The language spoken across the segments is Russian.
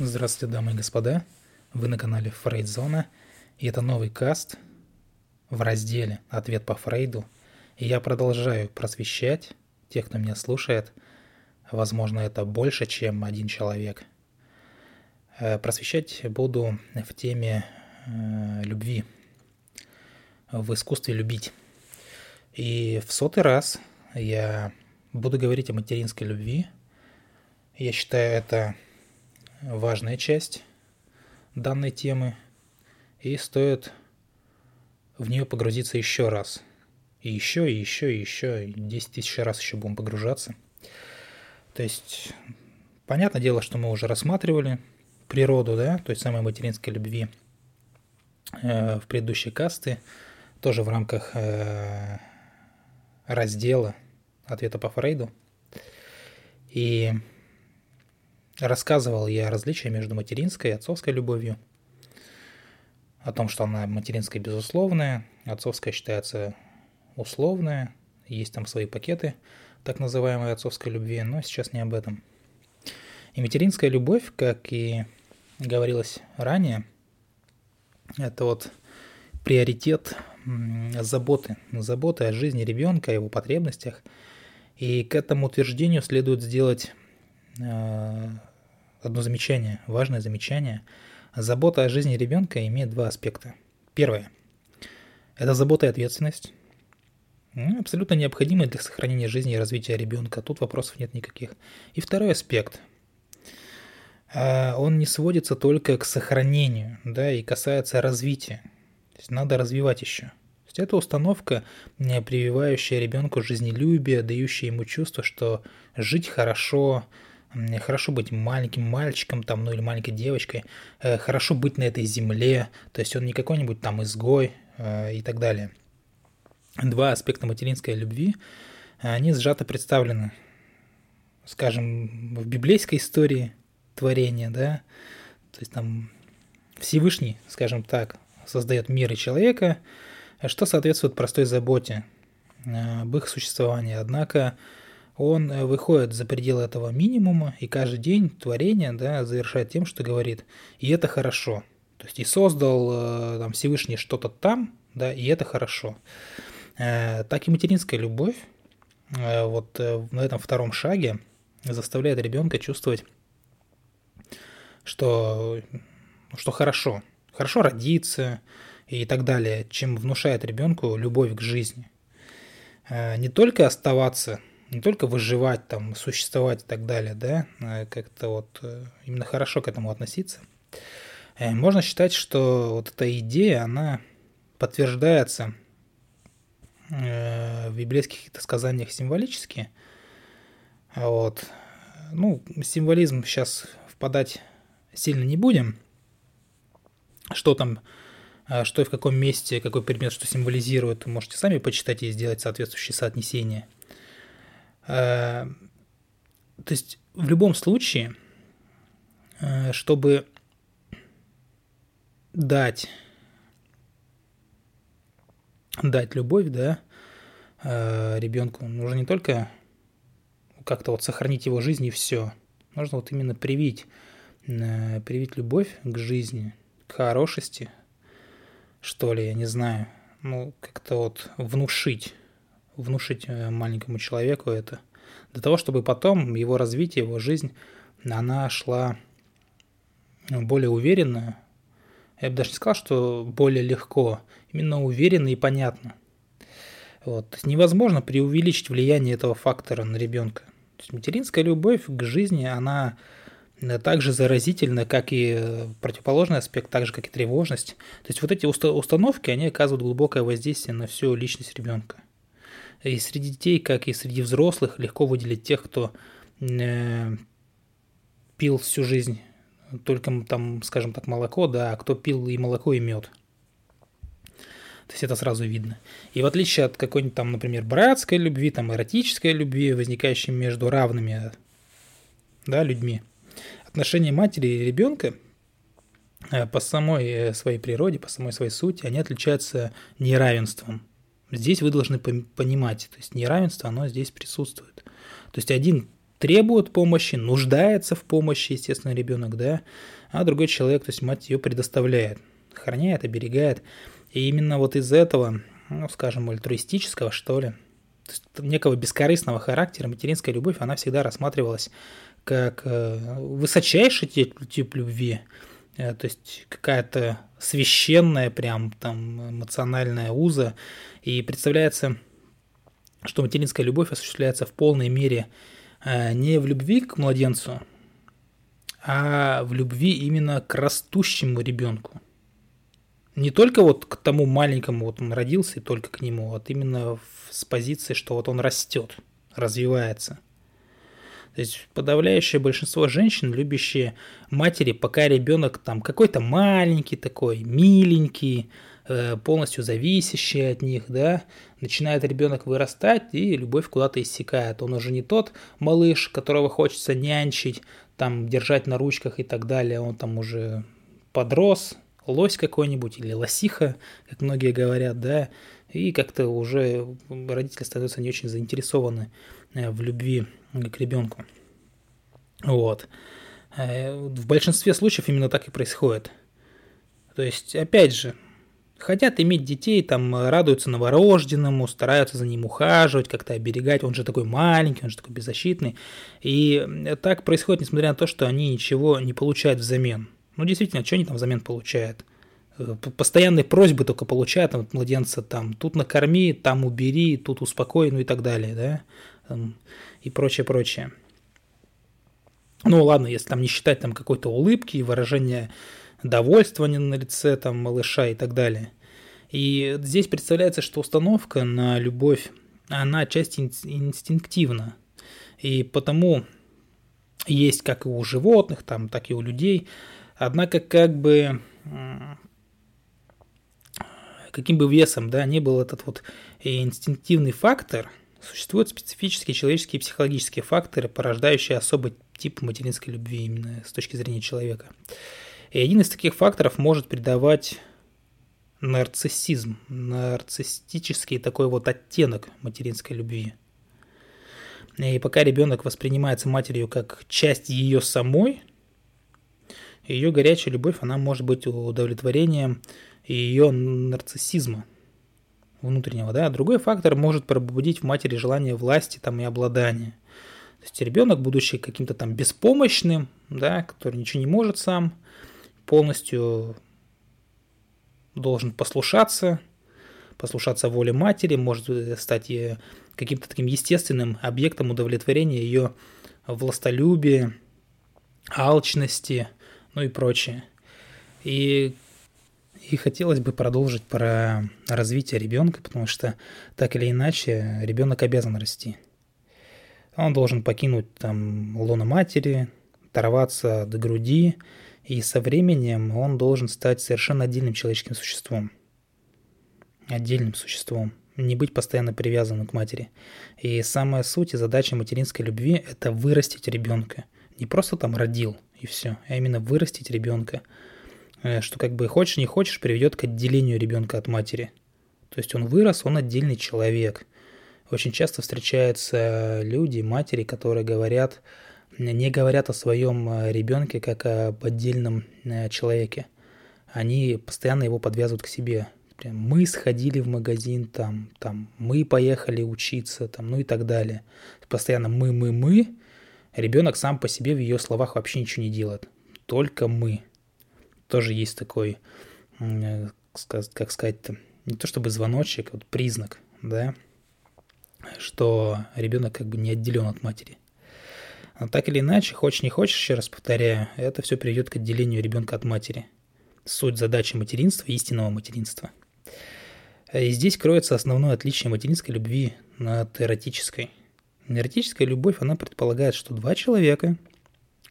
Здравствуйте, дамы и господа, вы на канале Фрейд Зона, и это новый каст в разделе «Ответ по Фрейду», и я продолжаю просвещать тех, кто меня слушает, возможно, это больше, чем один человек. Просвещать буду в теме любви, в искусстве любить. И в 100-й раз я буду говорить о материнской любви. Я считаю, это важная часть данной темы, и стоит в нее погрузиться еще раз. И еще 10 тысяч раз еще будем погружаться. То есть, понятное дело, что мы уже рассматривали природу, да, той самой материнской любви в предыдущей касте, тоже в рамках раздела «Ответа по Фрейду». И рассказывал я о различии между материнской и отцовской любовью, о том, что она материнская безусловная, отцовская считается условная, есть там свои пакеты так называемой отцовской любви, но сейчас не об этом. И материнская любовь, как и говорилось ранее, это вот приоритет заботы о жизни ребенка, о его потребностях, и к этому утверждению следует сделать одно замечание, важное замечание. Забота о жизни ребенка имеет два аспекта. Первое – это забота и ответственность, абсолютно необходимые для сохранения жизни и развития ребенка. Тут вопросов нет никаких. И второй аспект – он не сводится только к сохранению, да, и касается развития. То есть надо развивать еще. То есть это установка, прививающая ребенку жизнелюбие, дающая ему чувство, что жить хорошо. Хорошо быть маленьким мальчиком, там, ну или маленькой девочкой, хорошо быть на этой земле, то есть он не какой-нибудь там изгой и так далее. Два аспекта материнской любви, они сжато представлены, скажем, в библейской истории творения, да, то есть там Всевышний, скажем так, создает мир и человека, что соответствует простой заботе об их существовании, однако он выходит за пределы этого минимума, и каждый день творение, да, завершает тем, что говорит, и это хорошо. То есть и создал там Всевышний что-то там, да, и это хорошо. Так и материнская любовь вот на этом втором шаге заставляет ребенка чувствовать, что хорошо. Хорошо родиться и так далее, чем внушает ребенку любовь к жизни. Не только оставаться, не только выживать, там, существовать и так далее, да, как-то вот именно хорошо к этому относиться. Можно считать, что вот эта идея, она подтверждается в библейских каких-то сказаниях символически. Вот. Ну, символизм сейчас впадать сильно не будем, что там, что и в каком месте, какой предмет, что символизирует, вы можете сами почитать и сделать соответствующие соотнесения. То есть в любом случае, чтобы дать любовь, да, ребенку, нужно не только как-то вот сохранить его жизнь и все, нужно вот именно привить любовь к жизни, к хорошести, что ли, я не знаю, ну как-то вот внушить маленькому человеку это, для того, чтобы потом его развитие, его жизнь, она шла более уверенно, я бы даже не сказал, что более легко, именно уверенно и понятно. Вот. Невозможно преувеличить влияние этого фактора на ребенка. То есть материнская любовь к жизни, она так же заразительна, как и противоположный аспект, так же, как и тревожность. То есть вот эти установки, они оказывают глубокое воздействие на всю личность ребенка. И среди детей, как и среди взрослых, легко выделить тех, кто пил всю жизнь только, там, скажем так, молоко, да, а кто пил и молоко, и мед. То есть это сразу видно. И в отличие от какой-нибудь, там, например, братской любви, там, эротической любви, возникающей между равными, да, людьми, отношения матери и ребенка по самой своей природе, по самой своей сути, они отличаются неравенством. Здесь вы должны понимать, то есть неравенство, оно здесь присутствует. То есть один требует помощи, нуждается в помощи, естественно, ребенок, да, а другой человек, то есть мать ее предоставляет, охраняет, оберегает. И именно вот из этого, ну, скажем, альтруистического, что ли, то есть некого бескорыстного характера материнская любовь, она всегда рассматривалась как высочайший тип любви, то есть какая-то священная прям там эмоциональная уза, и представляется, что материнская любовь осуществляется в полной мере не в любви к младенцу, а в любви именно к растущему ребенку. Не только вот к тому маленькому, вот он родился, и только к нему, вот именно с позиции, что вот он растет, развивается. То есть подавляющее большинство женщин, любящие матери, пока ребенок там какой-то маленький такой, миленький, полностью зависящий от них, да, начинает ребенок вырастать, и любовь куда-то иссякает. Он уже не тот малыш, которого хочется нянчить, там, держать на ручках и так далее. Он там уже подрос, лось какой-нибудь или лосиха, как многие говорят, да, и как-то уже родители становятся не очень заинтересованы в любви к ребенку. Вот. В большинстве случаев именно так и происходит. То есть, опять же, хотят иметь детей, там радуются новорожденному, стараются за ним ухаживать, как-то оберегать. Он же такой маленький, он же такой беззащитный. И так происходит, несмотря на то, что они ничего не получают взамен. Ну, действительно, что они там взамен получают? Постоянные просьбы только получают от младенца. Там, тут накорми, там убери, тут успокой, ну и так далее, да? Там, и прочее, прочее. Ну, ладно, если там не считать там какой-то улыбки и выражения довольствование на лице там, малыша и так далее. И здесь представляется, что установка на любовь, она отчасти инстинктивна. И потому есть как и у животных, там, так и у людей. Однако как бы каким бы весом, да, ни был этот вот инстинктивный фактор, существуют специфические человеческие и психологические факторы, порождающие особый тип материнской любви именно с точки зрения человека. И один из таких факторов может придавать нарциссизм, нарциссический такой вот оттенок материнской любви. И пока ребенок воспринимается матерью как часть ее самой, ее горячая любовь, она может быть удовлетворением ее нарциссизма внутреннего, да? Другой фактор может пробудить в матери желание власти там, и обладания. То есть ребенок, будучи каким-то там беспомощным, да, который ничего не может сам, полностью должен послушаться воле матери, может стать каким-то таким естественным объектом удовлетворения ее властолюбия, алчности, ну и прочее. И хотелось бы продолжить про развитие ребенка, потому что так или иначе ребенок обязан расти. Он должен покинуть там лоно матери, оторваться до груди, и со временем он должен стать совершенно отдельным человеческим существом. Отдельным существом. Не быть постоянно привязанным к матери. И самая суть и задача материнской любви – это вырастить ребенка. Не просто там родил, и все, а именно вырастить ребенка. Что как бы хочешь, не хочешь, приведет к отделению ребенка от матери. То есть он вырос, он отдельный человек. Очень часто встречаются люди, матери, которые не говорят о своем ребенке как об отдельном человеке. Они постоянно его подвязывают к себе. Прям мы сходили в магазин, там, мы поехали учиться, там, ну и так далее. Постоянно мы. Ребенок сам по себе в ее словах вообще ничего не делает. Только мы. Тоже есть такой, как сказать-то, не то чтобы звоночек, вот признак, да, что ребенок как бы не отделен от матери. Но так или иначе, хочешь не хочешь, еще раз повторяю, это все приведет к отделению ребенка от матери. Суть задачи материнства, истинного материнства. И здесь кроется основное отличие материнской любви от эротической. Эротическая любовь, она предполагает, что два человека,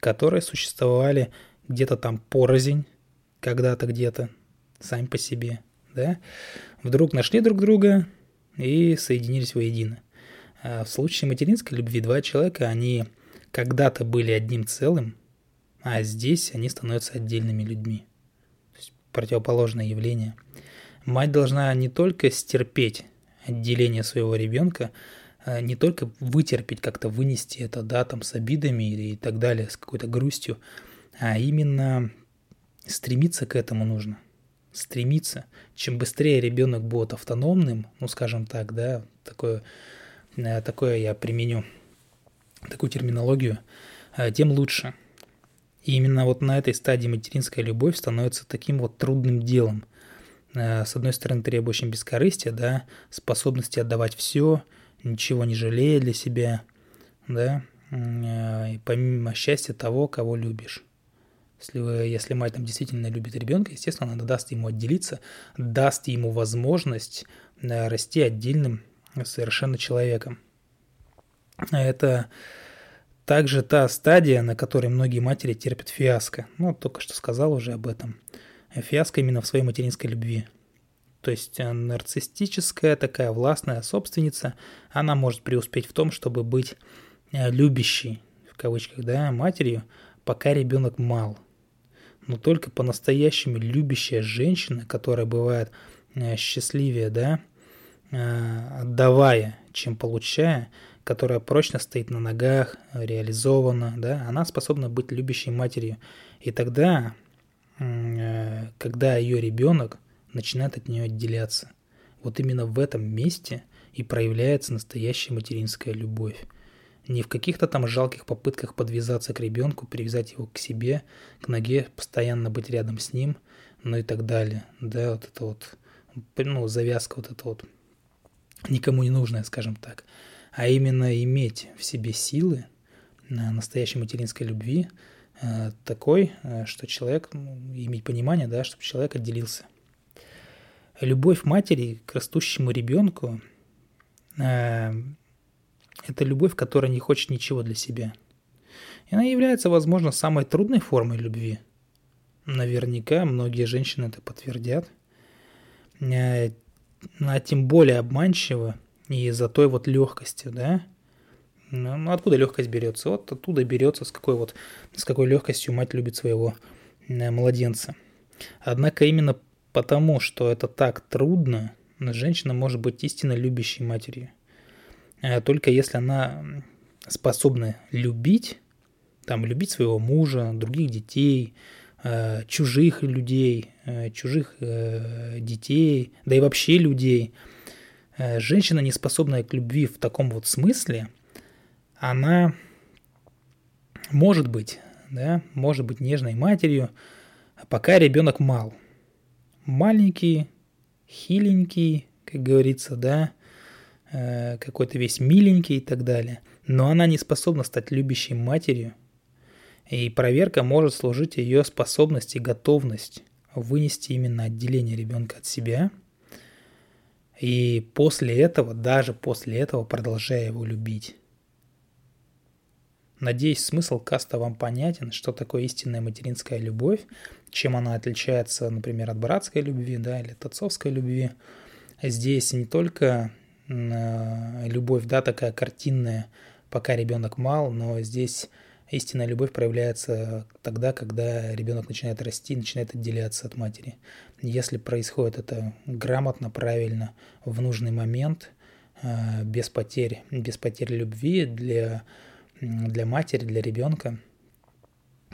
которые существовали где-то там порознь, когда-то где-то, сами по себе, да, вдруг нашли друг друга и соединились воедино. А в случае материнской любви два человека, они когда-то были одним целым, а здесь они становятся отдельными людьми. То есть противоположное явление. Мать должна не только стерпеть отделение своего ребенка, не только вытерпеть, как-то вынести это, да, там с обидами и так далее, с какой-то грустью, а именно стремиться к этому нужно. Стремиться. Чем быстрее ребенок будет автономным, ну, скажем так, да, такое я применю, такую терминологию, тем лучше. И именно вот на этой стадии материнская любовь становится таким вот трудным делом. С одной стороны, требующим бескорыстия, да, способности отдавать все, ничего не жалея для себя, да, и помимо счастья того, кого любишь. Если мать там действительно любит ребенка, естественно, она даст ему отделиться, даст ему возможность расти отдельным совершенно человеком. Это также та стадия, на которой многие матери терпят фиаско. Ну, только что сказал уже об этом. Фиаско именно в своей материнской любви. То есть нарциссическая такая властная собственница, она может преуспеть в том, чтобы быть любящей, в кавычках, да, матерью, пока ребенок мал. Но только по-настоящему любящая женщина, которая бывает счастливее, да, отдавая, чем получая, которая прочно стоит на ногах, реализована, да, она способна быть любящей матерью. И тогда, когда ее ребенок начинает от нее отделяться, вот именно в этом месте и проявляется настоящая материнская любовь. Не в каких-то там жалких попытках подвязаться к ребенку, привязать его к себе, к ноге, постоянно быть рядом с ним, ну и так далее. Да, вот это вот, ну, завязка вот эта вот никому не нужная, скажем так. А именно иметь в себе силы настоящей материнской любви такой, что человек, иметь понимание, да, чтобы человек отделился. Любовь матери к растущему ребенку – это любовь, которая не хочет ничего для себя. И она является, возможно, самой трудной формой любви. Наверняка многие женщины это подтвердят. Она тем более обманчива и из-за той вот легкости, да. Ну, откуда легкость берется? Вот оттуда берется, с какой легкостью мать любит своего младенца. Однако именно потому, что это так трудно, женщина может быть истинно любящей матерью. Только если она способна любить, там, любить своего мужа, других детей, чужих людей, чужих детей, да и вообще людей. Женщина, не способная к любви в таком вот смысле, она может быть, да, может быть нежной матерью, пока ребенок мал. Маленький, хиленький, как говорится, да, какой-то весь миленький и так далее. Но она не способна стать любящей матерью, и проверка может служить ее способности, готовность вынести именно отделение ребенка от себя, и после этого, даже после этого, продолжая его любить. Надеюсь, смысл каста вам понятен, что такое истинная материнская любовь, чем она отличается, например, от братской любви, да, или от отцовской любви. Здесь не только любовь, да, такая картинная, пока ребенок мал, но здесь истинная любовь проявляется тогда, когда ребенок начинает расти, начинает отделяться от матери. Если происходит это грамотно, правильно, в нужный момент, без потерь любви для матери, для ребенка,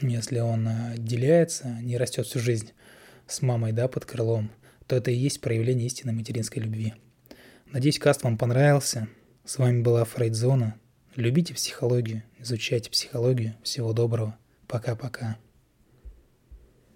если он отделяется, не растет всю жизнь с мамой, да, под крылом, то это и есть проявление истинной материнской любви. Надеюсь, каст вам понравился. С вами была Фрейд Зона. Любите психологию, изучайте психологию. Всего доброго. Пока-пока.